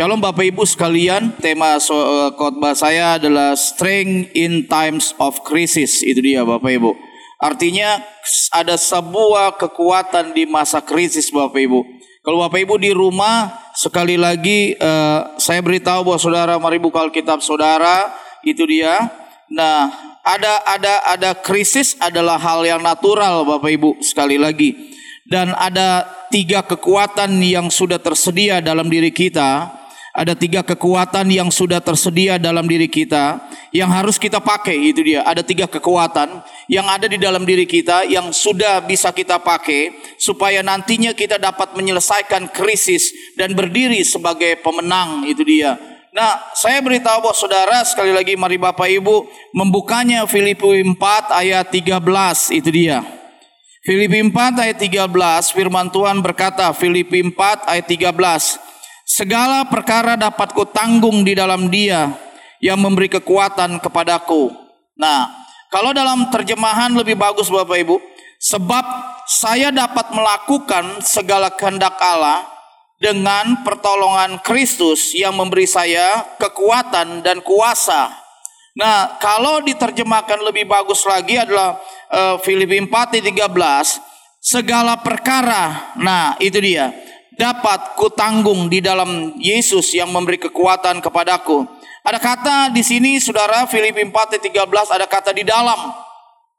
Shalom Bapak Ibu sekalian, tema khotbah saya adalah Strength in Times of Crisis. Itu dia Bapak Ibu. Artinya ada sebuah kekuatan di masa krisis Bapak Ibu. Kalau Bapak Ibu di rumah, sekali lagi saya beritahu bahwa saudara mari buka Alkitab saudara. Itu dia. Nah, ada krisis adalah hal yang natural Bapak Ibu sekali lagi. Dan ada tiga kekuatan yang sudah tersedia dalam diri kita. Ada tiga kekuatan yang sudah tersedia dalam diri kita yang harus kita pakai, itu dia. Ada tiga kekuatan yang ada di dalam diri kita yang sudah bisa kita pakai supaya nantinya kita dapat menyelesaikan krisis dan berdiri sebagai pemenang, itu dia. Nah, saya beritahu bahwa saudara sekali lagi mari Bapak Ibu membukanya Filipi 4 ayat 13, itu dia. Filipi 4 ayat 13, firman Tuhan berkata, Filipi 4 ayat 13. Segala perkara dapat kutanggung di dalam Dia yang memberi kekuatan kepadaku. Nah, kalau dalam terjemahan lebih bagus Bapak Ibu, sebab saya dapat melakukan segala kehendak Allah dengan pertolongan Kristus yang memberi saya kekuatan dan kuasa. Nah, kalau diterjemahkan lebih bagus lagi adalah Filipi 4 ayat 13, segala perkara. Nah, itu dia. Dapat kutanggung di dalam Yesus yang memberi kekuatan kepadaku. Ada kata di sini saudara Filipi 4:13 ada kata di dalam.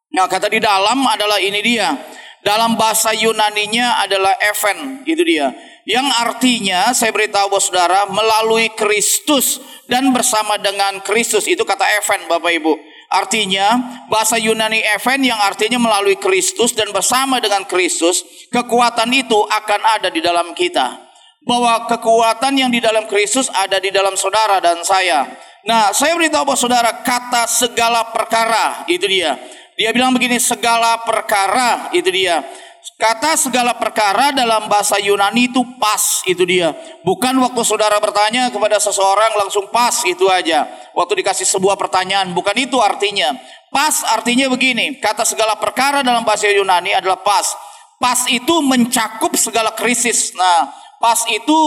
Nah, kata di dalam adalah ini dia. Dalam bahasa Yunaninya adalah evan, itu dia. Yang artinya saya beritahu bahwa saudara melalui Kristus dan bersama dengan Kristus, itu kata evan Bapak Ibu. Artinya bahasa Yunani evan yang artinya melalui Kristus dan bersama dengan Kristus, kekuatan itu akan ada di dalam kita. Bahwa kekuatan yang di dalam Kristus ada di dalam saudara dan saya. Nah, saya beritahu bahwa saudara kata segala perkara, itu dia. Dia bilang begini, segala perkara, itu dia. Kata segala perkara dalam bahasa Yunani itu pas, itu dia. Bukan waktu saudara bertanya kepada seseorang langsung pas, itu aja. Waktu dikasih sebuah pertanyaan, bukan itu artinya. Pas artinya begini, kata segala perkara dalam bahasa Yunani adalah pas. Pas itu mencakup segala krisis. Nah, pas itu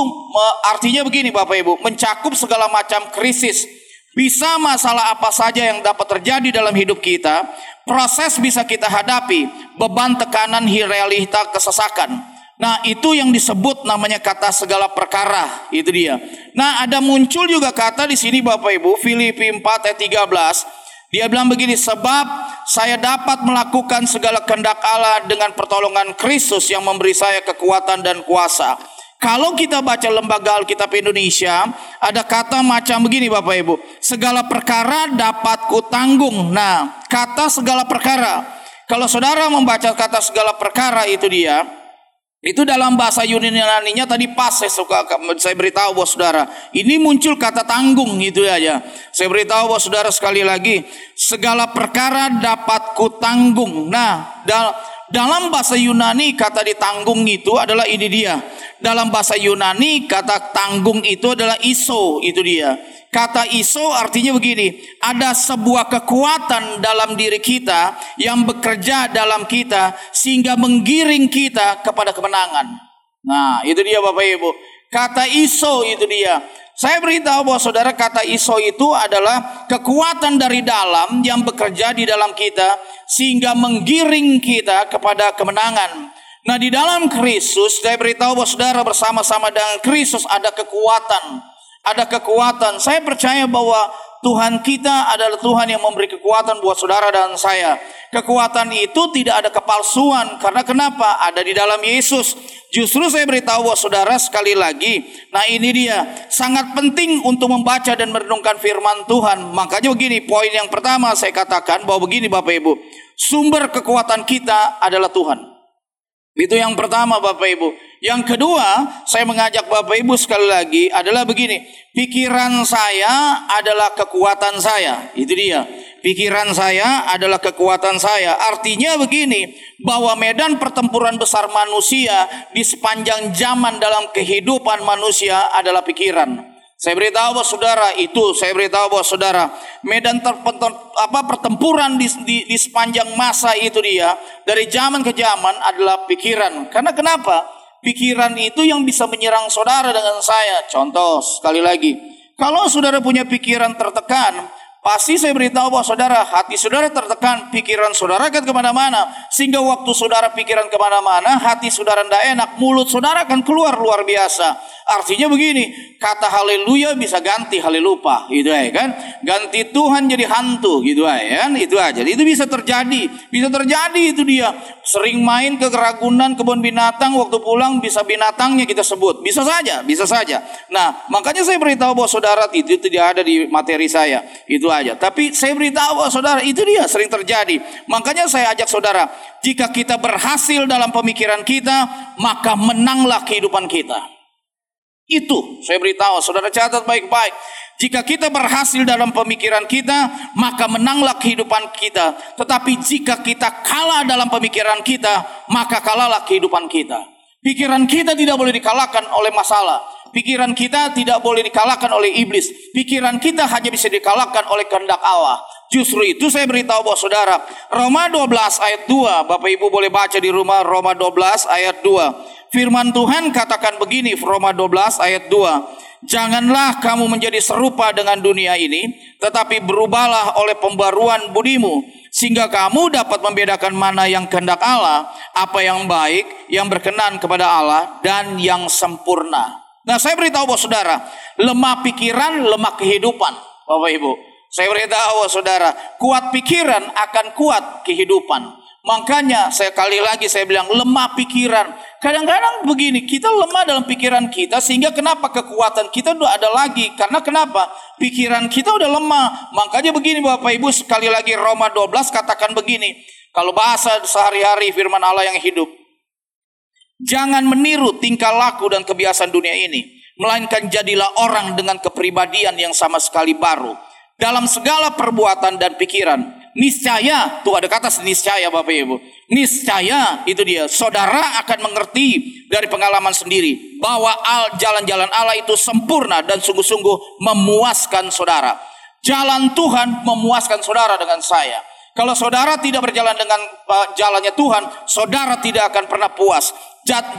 artinya begini Bapak Ibu, mencakup segala macam krisis. Bisa masalah apa saja yang dapat terjadi dalam hidup kita, proses bisa kita hadapi, beban, tekanan, realita, kesesakan. Nah, itu yang disebut namanya kata segala perkara, itu dia. Nah, ada muncul juga kata di sini Bapak Ibu, Filipi 4 ayat 13, dia bilang begini, sebab saya dapat melakukan segala kehendak Allah dengan pertolongan Kristus yang memberi saya kekuatan dan kuasa. Kalau kita baca Lembaga Alkitab Indonesia, ada kata macam begini Bapak Ibu. Segala perkara dapat kutanggung. Nah, kata segala perkara. Kalau saudara membaca kata segala perkara itu dia. Itu dalam bahasa Yunani-nya tadi pas saya beritahu bahwa saudara. Ini muncul kata tanggung gitu aja. Saya beritahu bahwa saudara sekali lagi. Segala perkara dapat kutanggung. Nah, dalam bahasa Yunani kata ditanggung itu adalah ini dia. Dalam bahasa Yunani kata tanggung itu adalah iso, itu dia. Kata iso artinya begini, ada sebuah kekuatan dalam diri kita yang bekerja dalam kita sehingga menggiring kita kepada kemenangan. Nah, itu dia Bapak Ibu. Kata iso itu dia. Saya beritahu bahwa saudara kata iso itu adalah kekuatan dari dalam yang bekerja di dalam kita sehingga menggiring kita kepada kemenangan. Nah, di dalam Kristus, saya beritahu bahwa saudara bersama-sama dengan Kristus ada kekuatan. Ada kekuatan. Saya percaya bahwa Tuhan kita adalah Tuhan yang memberi kekuatan buat saudara dan saya. Kekuatan itu tidak ada kepalsuan. Karena kenapa? Ada di dalam Yesus. Justru saya beritahu bahwa saudara sekali lagi. Nah, ini dia. Sangat penting untuk membaca dan merenungkan firman Tuhan. Makanya begini, poin yang pertama saya katakan bahwa begini Bapak Ibu. Sumber kekuatan kita adalah Tuhan. Itu yang pertama Bapak Ibu. Yang kedua, saya mengajak Bapak Ibu sekali lagi adalah begini. Pikiran saya adalah kekuatan saya. Itu dia. Pikiran saya adalah kekuatan saya. Artinya begini, bahwa medan pertempuran besar manusia di sepanjang zaman dalam kehidupan manusia adalah pikiran. Saya beritahu bahwa saudara itu, medan pertempuran di sepanjang masa itu dia, dari zaman ke zaman adalah pikiran. Karena kenapa? pikiran itu yang bisa menyerang saudara dengan saya. Contoh, sekali lagi, kalau saudara punya pikiran tertekan, pasti saya beritahu bahwa saudara, hati saudara tertekan, pikiran saudara akan kemana-mana. Sehingga waktu saudara pikiran kemana-mana, hati saudara tidak enak, mulut saudara akan keluar luar biasa. Artinya begini, kata haleluya bisa ganti halelupa, gitu aja kan. Ganti Tuhan jadi hantu, gitu aja kan. Itu aja, itu bisa terjadi itu dia. Sering main ke Ragunan, kebun binatang, waktu pulang bisa binatangnya kita sebut. Bisa saja, bisa saja. Nah, makanya saya beritahu bahwa saudara itu tidak ada di materi saya. Itu aja. Tapi saya beritahu bahwa saudara itu dia sering terjadi. Makanya saya ajak saudara, jika kita berhasil dalam pemikiran kita, maka menanglah kehidupan kita. Itu saya beritahu, saudara catat baik-baik. Jika kita berhasil dalam pemikiran kita, maka menanglah kehidupan kita. Tetapi jika kita kalah dalam pemikiran kita, maka kalahlah kehidupan kita. Pikiran kita tidak boleh dikalahkan oleh masalah. Pikiran kita tidak boleh dikalahkan oleh iblis. Pikiran kita hanya bisa dikalahkan oleh kehendak Allah. Justru itu saya beritahu bahwa saudara, Roma 12 ayat 2, Bapak Ibu boleh baca di rumah, Roma 12 ayat 2. Firman Tuhan katakan begini, Roma 12 ayat 2. Janganlah kamu menjadi serupa dengan dunia ini, tetapi berubahlah oleh pembaruan budimu, sehingga kamu dapat membedakan mana yang kehendak Allah, apa yang baik, yang berkenan kepada Allah, dan yang sempurna. Nah, saya beritahu bahwa saudara, lemah pikiran, lemah kehidupan. Bapak Ibu, saya beritahu bahwa saudara, kuat pikiran akan kuat kehidupan. Makanya sekali lagi saya bilang, lemah pikiran. Kadang-kadang begini, kita lemah dalam pikiran kita, sehingga kenapa kekuatan kita udah ada lagi. Karena kenapa? Pikiran kita udah lemah. Makanya begini Bapak Ibu, sekali lagi Roma 12 katakan begini. Kalau bahasa sehari-hari firman Allah yang hidup. Jangan meniru tingkah laku dan kebiasaan dunia ini, melainkan jadilah orang dengan kepribadian yang sama sekali baru dalam segala perbuatan dan pikiran. Niscaya, tuh ada kata niscaya Bapak Ibu. Niscaya itu dia, saudara akan mengerti dari pengalaman sendiri bahwa jalan-jalan Allah itu sempurna dan sungguh-sungguh memuaskan saudara. Jalan Tuhan memuaskan saudara dengan saya. Kalau saudara tidak berjalan dengan jalannya Tuhan, saudara tidak akan pernah puas.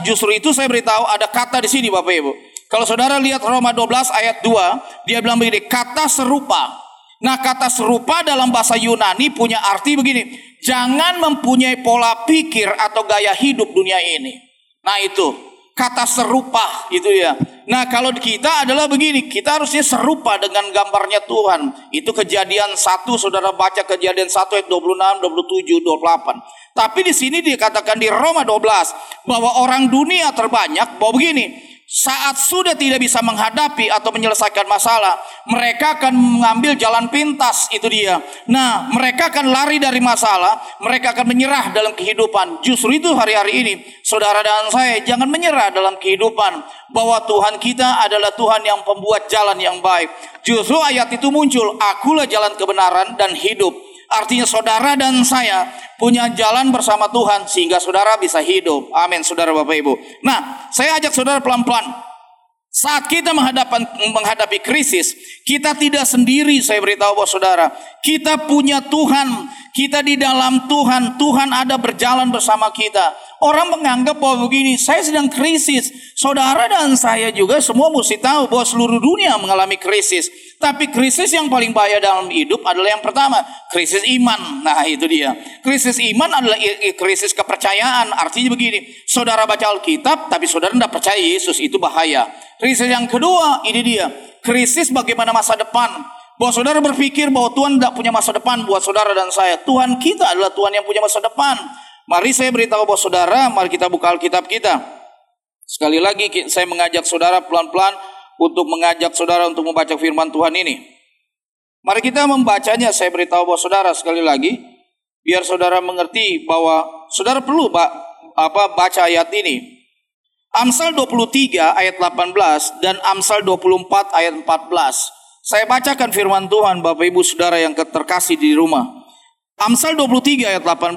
Justru itu saya beritahu ada kata di sini Bapak Ibu. Kalau saudara lihat Roma 12 ayat 2, dia bilang begini, kata serupa. Nah, kata serupa dalam bahasa Yunani punya arti begini. Jangan mempunyai pola pikir atau gaya hidup dunia ini. Nah itu, kata serupa itu ya. Nah, kalau kita adalah begini, kita harusnya serupa dengan gambarnya Tuhan. Itu Kejadian 1, saudara baca Kejadian 1 ayat 26, 27, 28. Tapi di sini dikatakan di Roma 12 bahwa orang dunia terbanyak bahwa begini, saat sudah tidak bisa menghadapi atau menyelesaikan masalah, mereka akan mengambil jalan pintas, itu dia. Nah, mereka akan lari dari masalah, mereka akan menyerah dalam kehidupan. Justru itu hari-hari ini, saudara dan saya jangan menyerah dalam kehidupan. Bahwa Tuhan kita adalah Tuhan yang pembuat jalan yang baik. Justru ayat itu muncul, akulah jalan kebenaran dan hidup. Artinya saudara dan saya punya jalan bersama Tuhan sehingga saudara bisa hidup. Amin, saudara Bapak Ibu. Nah, saya ajak saudara pelan-pelan. Saat kita menghadapi krisis, kita tidak sendiri, saya beritahu bahwa saudara. Kita punya Tuhan, kita di dalam Tuhan, Tuhan ada berjalan bersama kita. Orang menganggap bahwa begini, saya sedang krisis. Saudara dan saya juga semua mesti tahu bahwa seluruh dunia mengalami krisis. Tapi krisis yang paling bahaya dalam hidup adalah yang pertama, krisis iman. Nah itu dia, krisis iman adalah krisis kepercayaan. Artinya begini, saudara baca Alkitab, tapi saudara tidak percaya Yesus, itu bahaya. Krisis yang kedua, ini dia. Krisis bagaimana masa depan. Bahwa saudara berpikir bahwa Tuhan tidak punya masa depan buat saudara dan saya. Tuhan kita adalah Tuhan yang punya masa depan. Mari saya beritahu bahwa saudara, mari kita buka Alkitab kita. Sekali lagi saya mengajak saudara pelan-pelan untuk mengajak saudara untuk membaca firman Tuhan ini. Mari kita membacanya, saya beritahu bahwa saudara sekali lagi. Biar saudara mengerti bahwa saudara perlu baca ayat ini. Amsal 23 ayat 18 dan Amsal 24 ayat 14. Saya bacakan firman Tuhan Bapak Ibu Saudara yang terkasih di rumah. Amsal 23 ayat 18.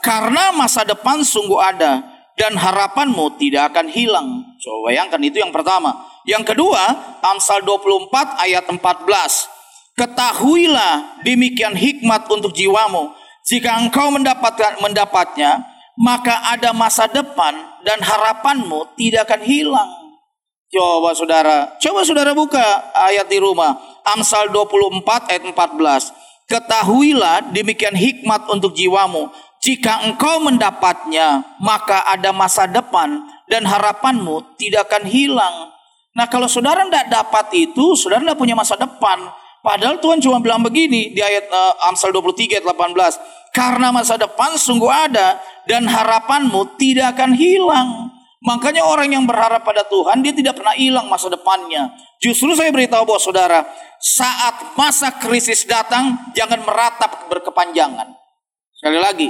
Karena masa depan sungguh ada dan harapanmu tidak akan hilang. Coba bayangkan, itu yang pertama. Yang kedua, Amsal 24 ayat 14. Ketahuilah demikian hikmat untuk jiwamu. Jika engkau mendapatnya, maka ada masa depan dan harapanmu tidak akan hilang. Coba saudara buka ayat di rumah. Amsal 24 ayat 14. Ketahuilah demikian hikmat untuk jiwamu. Jika engkau mendapatnya, maka ada masa depan dan harapanmu tidak akan hilang. Nah, kalau saudara tidak dapat itu, saudara tidak punya masa depan. Padahal Tuhan cuma bilang begini di ayat Amsal 23 ayat 18. Karena masa depan sungguh ada dan harapanmu tidak akan hilang. Makanya orang yang berharap pada Tuhan, dia tidak pernah hilang masa depannya. Justru saya beritahu bahwa saudara, saat masa krisis datang, jangan meratap berkepanjangan. Sekali lagi,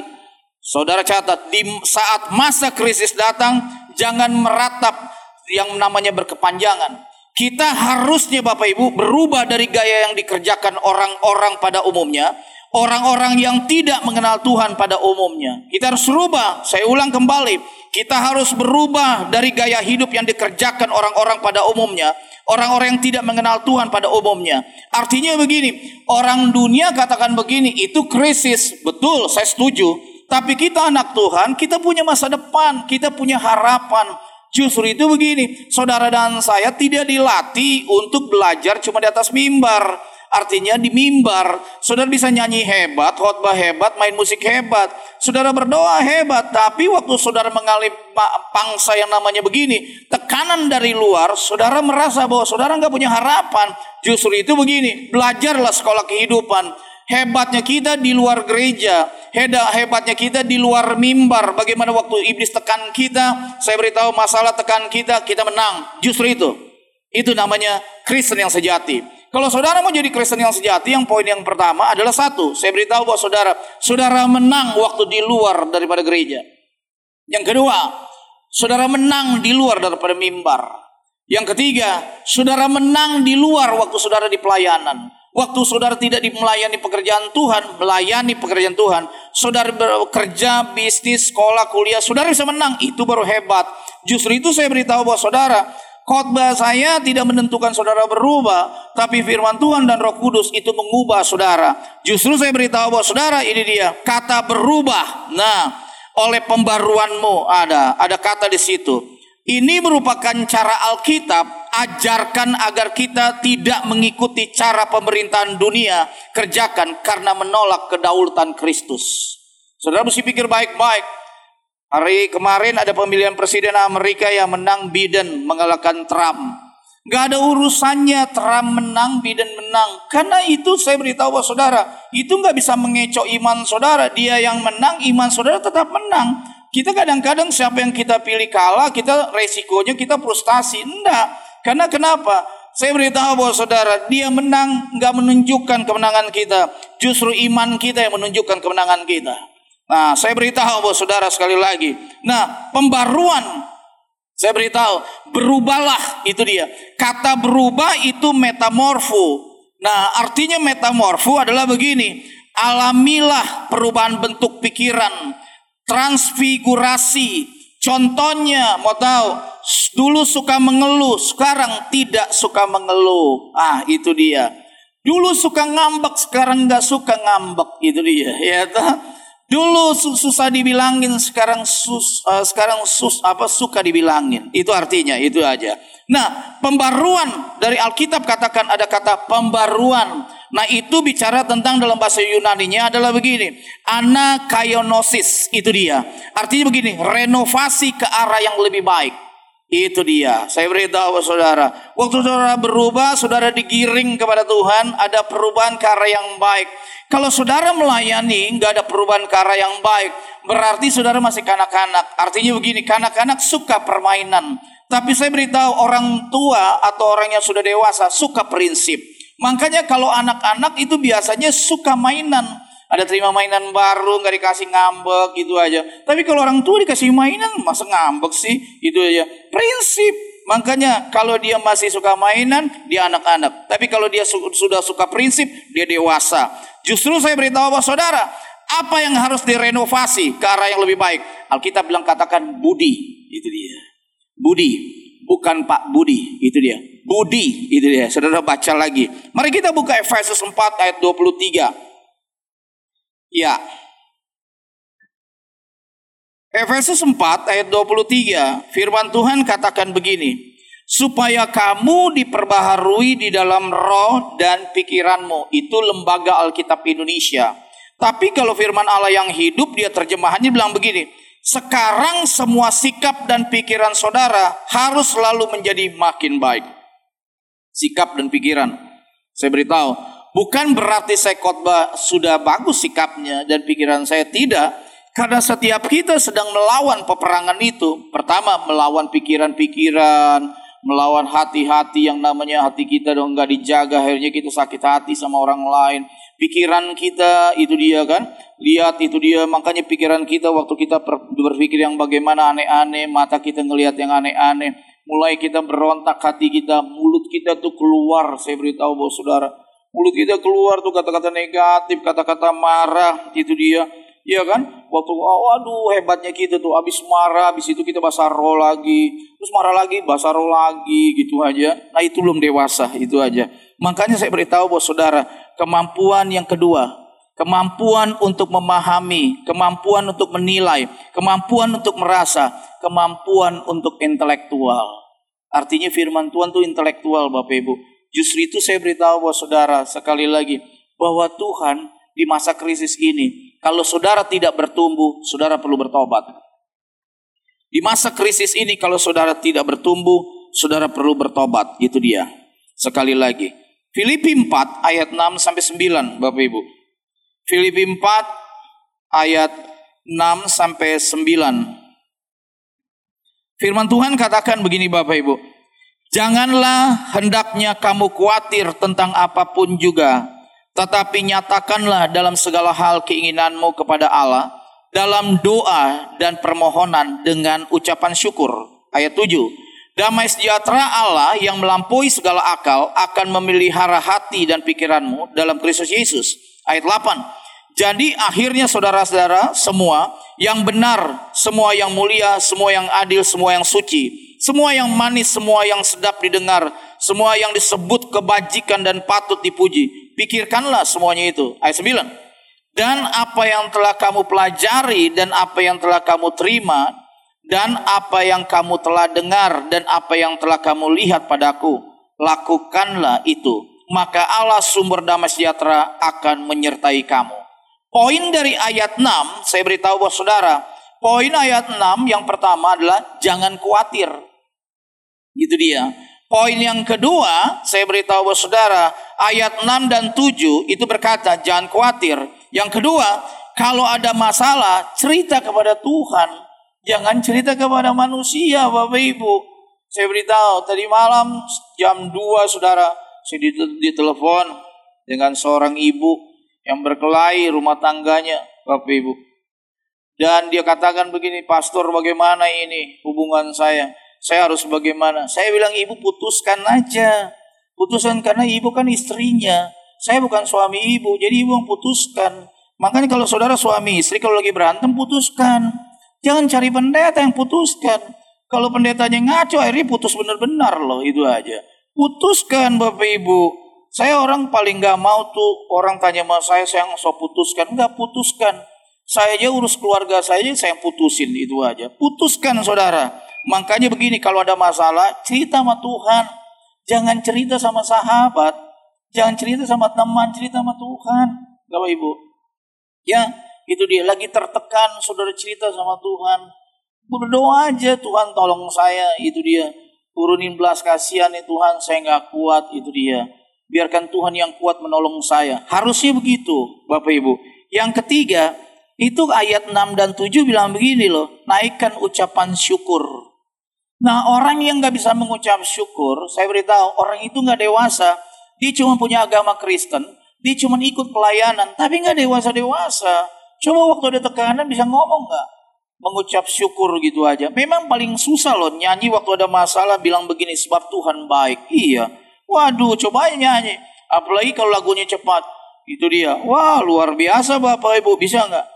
saudara catat, di saat masa krisis datang, jangan meratap yang namanya berkepanjangan. Kita harusnya Bapak Ibu berubah dari gaya yang dikerjakan orang-orang pada umumnya. Orang-orang yang tidak mengenal Tuhan pada umumnya. Kita harus berubah. Saya ulang kembali. Kita harus berubah dari gaya hidup yang dikerjakan orang-orang pada umumnya. Orang-orang yang tidak mengenal Tuhan pada umumnya. Artinya begini. Orang dunia katakan begini. Itu krisis. Betul, saya setuju. Tapi kita anak Tuhan. Kita punya masa depan. Kita punya harapan. Justru itu begini. Saudara dan saya tidak dilatih untuk belajar cuma di atas mimbar. Artinya di mimbar, saudara bisa nyanyi hebat, khotbah hebat, main musik hebat. Saudara berdoa hebat, tapi waktu saudara mengalami pangsa yang namanya begini, tekanan dari luar, saudara merasa bahwa saudara gak punya harapan. Justru itu begini, belajarlah sekolah kehidupan. Hebatnya kita di luar gereja, hebatnya kita di luar mimbar. Bagaimana waktu iblis tekan kita, saya beritahu masalah tekan kita, kita menang. Justru itu. Itu namanya Kristen yang sejati. Kalau saudara mau jadi Kristen yang sejati, yang poin yang pertama adalah satu. Saya beritahu bahwa saudara menang waktu di luar daripada gereja. Yang kedua, saudara menang di luar daripada mimbar. Yang ketiga, saudara menang di luar waktu saudara di pelayanan. Waktu saudara tidak melayani pekerjaan Tuhan, melayani pekerjaan Tuhan. Saudara bekerja, bisnis, sekolah, kuliah, saudara bisa menang. Itu baru hebat. Justru itu saya beritahu bahwa saudara, khotbah saya tidak menentukan saudara berubah, tapi firman Tuhan dan Roh Kudus itu mengubah saudara. Justru saya beritahu bahwa saudara, ini dia kata berubah. Nah, oleh pembaruanmu ada kata di situ. Ini merupakan cara Alkitab ajarkan agar kita tidak mengikuti cara pemerintahan dunia kerjakan karena menolak kedaulatan Kristus. Saudara mesti pikir baik-baik. Hari kemarin ada pemilihan presiden Amerika yang menang, Biden mengalahkan Trump. Gak ada urusannya Trump menang, Biden menang. Karena itu saya beritahu bahwa saudara, itu gak bisa mengecoh iman saudara. Dia yang menang, iman saudara tetap menang. Kita kadang-kadang siapa yang kita pilih kalah, kita resikonya kita frustasi. Enggak, karena kenapa? Saya beritahu bahwa saudara, dia menang gak menunjukkan kemenangan kita. Justru iman kita yang menunjukkan kemenangan kita. Nah, saya beritahu bahwa saudara sekali lagi. Nah, pembaruan. Saya beritahu, berubahlah, itu dia. Kata berubah itu metamorfo. Nah, artinya metamorfo adalah begini. Alamilah perubahan bentuk pikiran. Transfigurasi. Contohnya, mau tahu, dulu suka mengeluh, sekarang tidak suka mengeluh. Ah, itu dia. Dulu suka ngambek, sekarang gak suka ngambek. Itu dia, ya toh. Dulu susah dibilangin, sekarang suka dibilangin. Itu artinya, itu aja. Nah, pembaruan dari Alkitab katakan ada kata pembaruan. Nah, itu bicara tentang dalam bahasa Yunani-nya adalah begini. Anakaionosis, itu dia. Artinya begini, renovasi ke arah yang lebih baik. Itu dia. Saya beritahu saudara, waktu saudara berubah, saudara digiring kepada Tuhan, ada perubahan ke arah yang baik. Kalau saudara melayani, gak ada perubahan ke arah yang baik, berarti saudara masih kanak-kanak. Artinya begini, kanak-kanak suka permainan. Tapi saya beritahu, orang tua atau orang yang sudah dewasa suka prinsip. Makanya kalau anak-anak itu biasanya suka mainan. Ada terima mainan baru, gak dikasih ngambek, gitu aja. Tapi kalau orang tua dikasih mainan, masa ngambek sih? Gitu aja. Prinsip. Makanya kalau dia masih suka mainan, dia anak-anak. Tapi kalau dia sudah suka prinsip, dia dewasa. Justru saya beritahu bahwa saudara, apa yang harus direnovasi ke arah yang lebih baik? Alkitab bilang katakan budi. Itu dia. Budi. Bukan Pak Budi. Itu dia. Budi. Itu dia. Saudara baca lagi. Mari kita buka Efesus 4 ayat 23. Ya. Efesus 4 ayat 23, firman Tuhan katakan begini, supaya kamu diperbaharui di dalam roh dan pikiranmu. Itu Lembaga Alkitab Indonesia. Tapi kalau firman Allah yang hidup, dia terjemahannya bilang begini, sekarang semua sikap dan pikiran saudara harus selalu menjadi makin baik. Sikap dan pikiran. Saya beritahu, bukan berarti saya khotbah sudah bagus sikapnya dan pikiran saya, tidak. Karena setiap kita sedang melawan peperangan itu. Pertama, melawan pikiran-pikiran, melawan hati-hati yang namanya hati kita dong nggak dijaga, akhirnya kita sakit hati sama orang lain. Pikiran kita itu dia kan, lihat itu dia, makanya pikiran kita waktu kita berpikir yang bagaimana aneh-aneh, mata kita ngelihat yang aneh-aneh, mulai kita berontak hati kita, mulut kita tuh keluar, saya beritahu bahwa saudara, mulut kita keluar tuh kata-kata negatif, kata-kata marah, itu dia. Iya kan? Waktu waduh hebatnya kita tuh habis marah, habis itu kita basah roh lagi, terus marah lagi, basah roh lagi, gitu aja. Nah, itu belum dewasa, itu aja. Makanya saya beritahu bahwa saudara, kemampuan yang kedua, kemampuan untuk memahami, kemampuan untuk menilai, kemampuan untuk merasa, kemampuan untuk intelektual. Artinya firman Tuhan tuh intelektual, Bapak Ibu. Justru itu saya beritahu bahwa saudara, sekali lagi, bahwa Tuhan di masa krisis ini, kalau saudara tidak bertumbuh, saudara perlu bertobat. Di masa krisis ini, kalau saudara tidak bertumbuh, saudara perlu bertobat. Itu dia. Sekali lagi. Filipi 4 ayat 6-9, Bapak Ibu. Filipi 4 ayat 6-9. Firman Tuhan katakan begini, Bapak Ibu. Janganlah hendaknya kamu khawatir tentang apapun juga, tetapi nyatakanlah dalam segala hal keinginanmu kepada Allah, dalam doa dan permohonan dengan ucapan syukur. Ayat 7. Damai sejahtera Allah yang melampaui segala akal akan memelihara hati dan pikiranmu dalam Kristus Yesus. Ayat 8. Jadi akhirnya saudara-saudara, semua yang benar, semua yang mulia, semua yang adil, semua yang suci, semua yang manis, semua yang sedap didengar, semua yang disebut kebajikan dan patut dipuji, pikirkanlah semuanya itu. Ayat 9. Dan apa yang telah kamu pelajari, dan apa yang telah kamu terima, dan apa yang kamu telah dengar, dan apa yang telah kamu lihat padaku, lakukanlah itu. Maka Allah sumber damai sejahtera akan menyertai kamu. Poin dari ayat 6, saya beritahu buat saudara, poin ayat 6 yang pertama adalah jangan khawatir. Gitu dia. Poin yang kedua, saya beritahu bahwa saudara, ayat 6 dan 7 itu berkata, jangan khawatir. Yang kedua, kalau ada masalah, cerita kepada Tuhan. Jangan cerita kepada manusia, Bapak Ibu. Saya beritahu, tadi malam jam 2, saudara, saya ditelepon dengan seorang ibu yang berkelahi rumah tangganya, Bapak Ibu. Dan dia katakan begini, pastor bagaimana ini hubungan saya? Saya harus bagaimana? Saya bilang ibu putuskan aja. Putuskan karena ibu kan istrinya. Saya bukan suami ibu. Jadi ibu yang putuskan. Makanya kalau saudara suami istri kalau lagi berantem putuskan. Jangan cari pendeta yang putuskan. Kalau pendetanya ngaco akhirnya putus benar-benar loh. Itu aja. Putuskan Bapak Ibu. Saya orang paling gak mau tuh orang tanya sama saya yang so putuskan. Enggak putuskan. Saya aja urus keluarga saya yang putusin. Itu aja. Putuskan saudara. Makanya begini, kalau ada masalah, cerita sama Tuhan. Jangan cerita sama sahabat. Jangan cerita sama teman, cerita sama Tuhan. Bapak Ibu. Ya, itu dia. Lagi tertekan, saudara cerita sama Tuhan. Berdoa aja, Tuhan tolong saya. Itu dia. Turunin belas kasihan ya Tuhan, saya gak kuat. Itu dia. Biarkan Tuhan yang kuat menolong saya. Harusnya begitu, Bapak Ibu. Yang ketiga, itu ayat 6 dan 7 bilang begini loh. Naikkan ucapan syukur. Nah orang yang gak bisa mengucap syukur, saya beritahu orang itu gak dewasa. Dia cuma punya agama Kristen, dia cuma ikut pelayanan, tapi gak dewasa-dewasa. Coba waktu ada tekanan bisa ngomong gak? Mengucap syukur gitu aja. Memang paling susah loh nyanyi waktu ada masalah bilang begini, sebab Tuhan baik. Iya. Waduh coba aja nyanyi. Apalagi kalau lagunya cepat. Itu dia. Wah luar biasa Bapak Ibu. Bisa gak?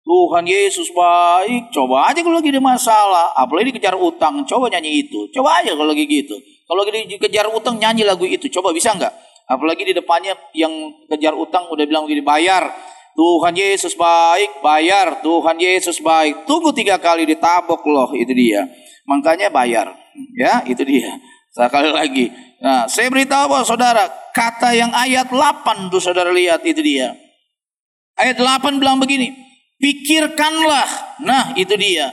Tuhan Yesus baik. Coba aja kalau lagi ada masalah, apalagi dikejar utang, coba nyanyi itu. Coba aja kalau lagi gitu. Kalau lagi dikejar utang nyanyi lagu itu. Coba bisa enggak? Apalagi di depannya yang kejar utang udah bilang begini, bayar. Tuhan Yesus baik, bayar. Tuhan Yesus baik. Tunggu 3 kali ditabok loh, itu dia. Makanya bayar. Ya, itu dia. Sekali lagi. Nah, saya beritahu saudara, kata yang ayat 8 tuh saudara lihat, itu dia. Ayat 8 bilang begini, pikirkanlah. Nah, itu dia.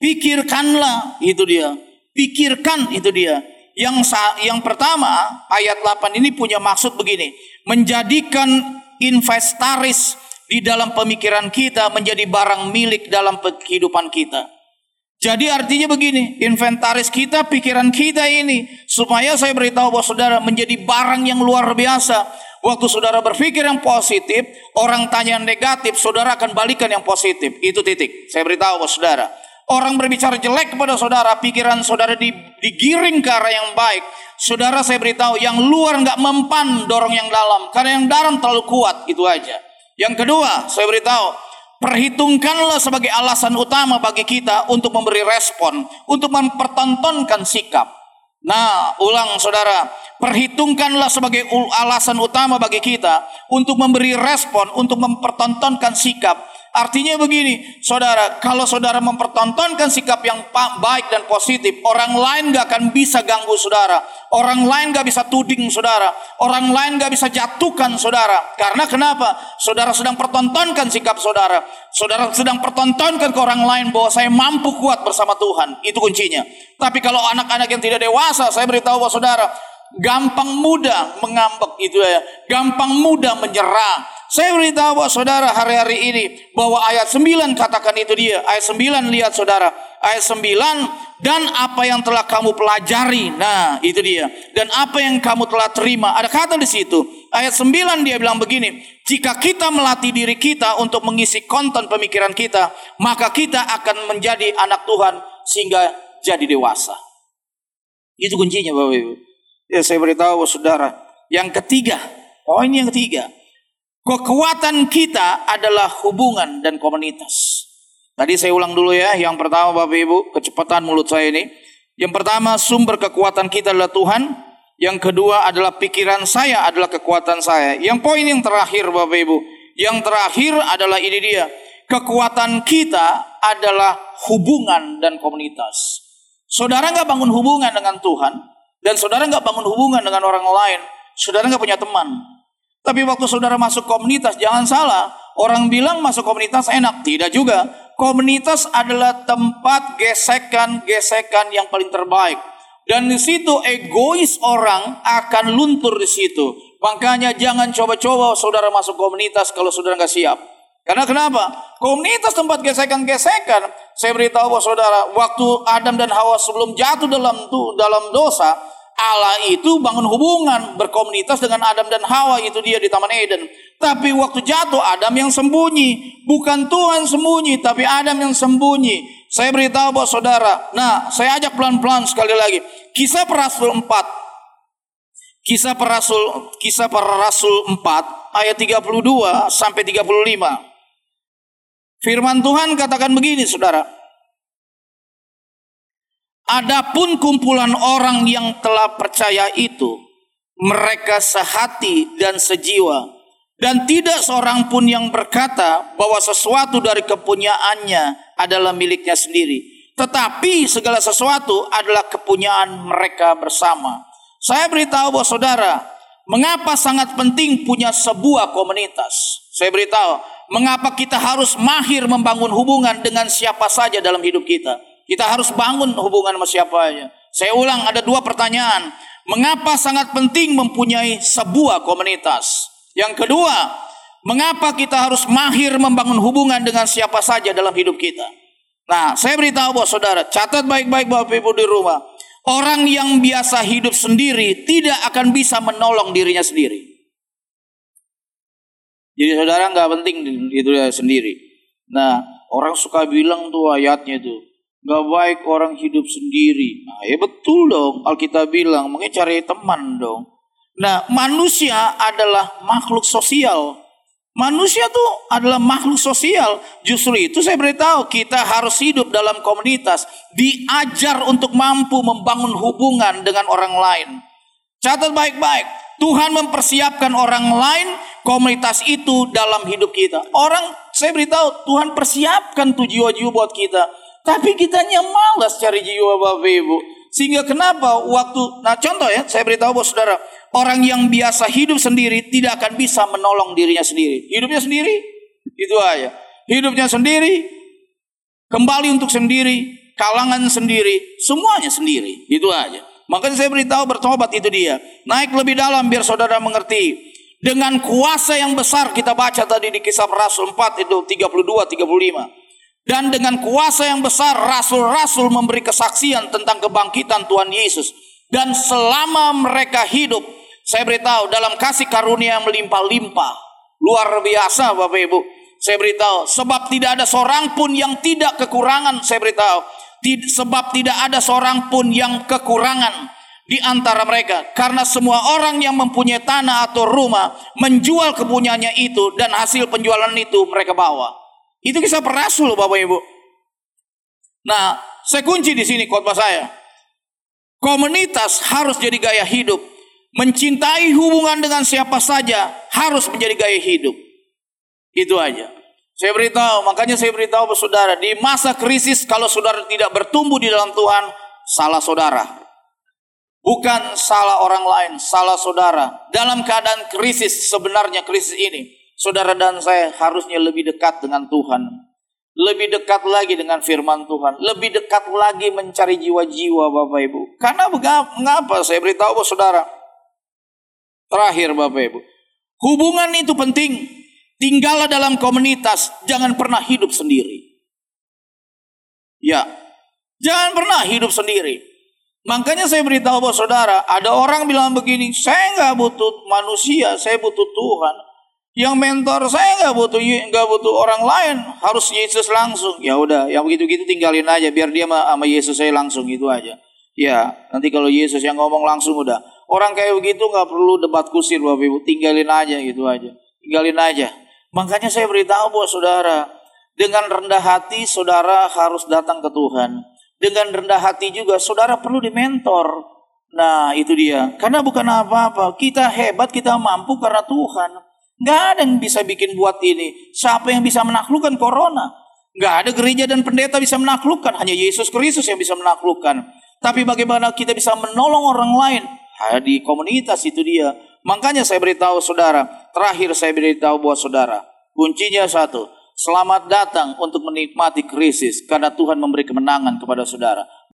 Pikirkanlah, itu dia. Pikirkan, itu dia. Yang pertama, ayat 8 ini punya maksud begini, menjadikan inventaris di dalam pemikiran kita menjadi barang milik dalam kehidupan kita. Jadi artinya begini, inventaris kita, pikiran kita ini, supaya saya beritahu bahwa saudara menjadi barang yang luar biasa. Waktu saudara berpikir yang positif, orang tanya yang negatif, saudara akan balikan yang positif. Itu titik. Saya beritahu bahwa saudara, orang berbicara jelek kepada saudara, pikiran saudara digiring ke arah yang baik. Saudara, saya beritahu, yang luar nggak mempan, dorong yang dalam, karena yang dalam terlalu kuat. Itu aja. Yang kedua, saya beritahu, perhitungkanlah sebagai alasan utama bagi kita untuk memberi respon, untuk mempertontonkan sikap. Nah, ulang saudara, perhitungkanlah sebagai alasan utama bagi kita untuk memberi respon, untuk mempertontonkan sikap. Artinya begini, saudara, kalau saudara mempertontonkan sikap yang baik dan positif, orang lain gak akan bisa ganggu saudara. Orang lain gak bisa tuding saudara. Orang lain gak bisa jatuhkan saudara. Karena kenapa? Saudara sedang pertontonkan sikap saudara. Saudara sedang pertontonkan ke orang lain bahwa saya mampu kuat bersama Tuhan. Itu kuncinya. Tapi kalau anak-anak yang tidak dewasa, saya beritahu bahwa saudara, gampang mudah mengambek itu ya. Gampang mudah menyerah. Saya beritahu saudara hari-hari ini bahwa ayat 9 katakan itu dia. Ayat 9 lihat saudara. Ayat 9, dan apa yang telah kamu pelajari. Nah, itu dia. Dan apa yang kamu telah terima. Ada kata di situ. Ayat 9 dia bilang begini. Jika kita melatih diri kita untuk mengisi konten pemikiran kita, maka kita akan menjadi anak Tuhan sehingga jadi dewasa. Itu kuncinya Bapak Ibu. Ya, saya beritahu saudara. Yang ketiga. Oh, ini yang ketiga. Kekuatan kita adalah hubungan dan komunitas. Tadi saya ulang dulu ya. Yang pertama Bapak Ibu, kecepatan mulut saya ini. Yang pertama, sumber kekuatan kita adalah Tuhan. Yang kedua adalah pikiran saya adalah kekuatan saya. Yang poin yang terakhir Bapak Ibu, yang terakhir adalah ini dia. Kekuatan kita adalah hubungan dan komunitas. Saudara gak bangun hubungan dengan Tuhan, dan saudara gak bangun hubungan dengan orang lain, saudara gak punya teman. Tapi waktu saudara masuk komunitas, jangan salah. Orang bilang masuk komunitas enak. Tidak juga. Komunitas adalah tempat gesekan-gesekan yang paling terbaik. Dan di situ egois orang akan luntur di situ. Makanya jangan coba-coba saudara masuk komunitas kalau saudara nggak siap. Karena kenapa? Komunitas tempat gesekan-gesekan. Saya beritahu bahwa saudara, waktu Adam dan Hawa sebelum jatuh dalam dosa, Allah itu bangun hubungan berkomunitas dengan Adam dan Hawa, itu dia di Taman Eden. Tapi waktu jatuh, Adam yang sembunyi. Bukan Tuhan sembunyi, tapi Adam yang sembunyi. Saya beritahu bahwa saudara, nah saya ajak pelan-pelan sekali lagi. Kisah Perasul 4. Kisah Perasul 4 ayat 32 sampai 35. Firman Tuhan katakan begini saudara. Adapun kumpulan orang yang telah percaya itu, mereka sehati dan sejiwa. Dan tidak seorang pun yang berkata bahwa sesuatu dari kepunyaannya adalah miliknya sendiri. Tetapi segala sesuatu adalah kepunyaan mereka bersama. Saya beritahu bahwa saudara, mengapa sangat penting punya sebuah komunitas. Saya beritahu, mengapa kita harus mahir membangun hubungan dengan siapa saja dalam hidup kita. Kita harus bangun hubungan sama siapanya. Saya ulang, ada 2 pertanyaan. Mengapa sangat penting mempunyai sebuah komunitas? Yang kedua, mengapa kita harus mahir membangun hubungan dengan siapa saja dalam hidup kita? Nah, saya beritahu bahwa saudara, catat baik-baik Bapak Ibu di rumah. Orang yang biasa hidup sendiri tidak akan bisa menolong dirinya sendiri. Jadi saudara nggak penting itu sendiri. Nah, orang suka bilang tuh ayatnya itu. Gak baik orang hidup sendiri. Nah, ya betul dong. Alkitab bilang, mungkin cari teman dong. Nah, manusia adalah makhluk sosial. Manusia tuh adalah makhluk sosial. Justru itu saya beritahu, kita harus hidup dalam komunitas. Diajar untuk mampu membangun hubungan dengan orang lain. Catat baik-baik. Tuhan mempersiapkan orang lain, komunitas itu dalam hidup kita. Orang, saya beritahu, Tuhan persiapkan tuh jiwa-jiwa buat kita. Tapi kitanya malas cari jiwa Bapak Ibu. Sehingga kenapa waktu, nah contoh ya, saya beritahu buat saudara, orang yang biasa hidup sendiri tidak akan bisa menolong dirinya sendiri. Hidupnya sendiri, itu aja. Hidupnya sendiri, kembali untuk sendiri, kalangan sendiri, semuanya sendiri, itu aja. Makanya saya beritahu bertobat itu dia. Naik lebih dalam biar saudara mengerti. Dengan kuasa yang besar, kita baca tadi di Kisah Perasul 4 itu 32-35. Dan dengan kuasa yang besar rasul-rasul memberi kesaksian tentang kebangkitan Tuhan Yesus. Dan selama mereka hidup, saya beritahu dalam kasih karunia yang melimpah-limpah. Luar biasa Bapak Ibu. Saya beritahu sebab tidak ada seorang pun yang tidak kekurangan. Saya beritahu sebab tidak ada seorang pun yang kekurangan di antara mereka, karena semua orang yang mempunyai tanah atau rumah menjual kepunyaannya itu, dan hasil penjualan itu mereka bawa. Itu Kisah Perasul Bapak Ibu. Nah, saya kunci di sini khotbah saya. Komunitas harus jadi gaya hidup. Mencintai hubungan dengan siapa saja harus menjadi gaya hidup. Itu aja. Saya beritahu, makanya saya beritahu saudara, di masa krisis kalau saudara tidak bertumbuh di dalam Tuhan, salah saudara. Bukan salah orang lain, salah saudara. Dalam keadaan krisis, sebenarnya krisis ini, saudara dan saya harusnya lebih dekat dengan Tuhan. Lebih dekat lagi dengan firman Tuhan. Lebih dekat lagi mencari jiwa-jiwa Bapak Ibu. Karena mengapa saya beritahu saudara. Terakhir Bapak Ibu. Hubungan itu penting. Tinggallah dalam komunitas, jangan pernah hidup sendiri. Ya, jangan pernah hidup sendiri. Makanya saya beritahu bahwa saudara, ada orang bilang begini, saya gak butuh manusia, saya butuh Tuhan. Yang mentor saya gak butuh orang lain, harus Yesus langsung. Ya udah, yang begitu-begitu tinggalin aja, biar dia sama Yesus saya langsung, gitu aja. Ya, nanti kalau Yesus yang ngomong langsung udah. Orang kayak begitu gak perlu debat kusir, Bapak Ibu, tinggalin aja gitu aja. Tinggalin aja. Makanya saya beritahu bahwa saudara, dengan rendah hati saudara harus datang ke Tuhan. Dengan rendah hati juga saudara perlu dimentor. Nah itu dia. Karena bukan apa-apa. Kita hebat, kita mampu karena Tuhan. Gak ada yang bisa bikin buat ini. Siapa yang bisa menaklukkan corona? Gak ada gereja dan pendeta bisa menaklukkan. Hanya Yesus Kristus yang bisa menaklukkan. Tapi bagaimana kita bisa menolong orang lain? Di komunitas itu dia. Makanya saya beritahu saudara. Terakhir saya beritahu buat saudara. Kuncinya satu. Selamat datang untuk menikmati krisis, karena Tuhan memberi kemenangan kepada saudara.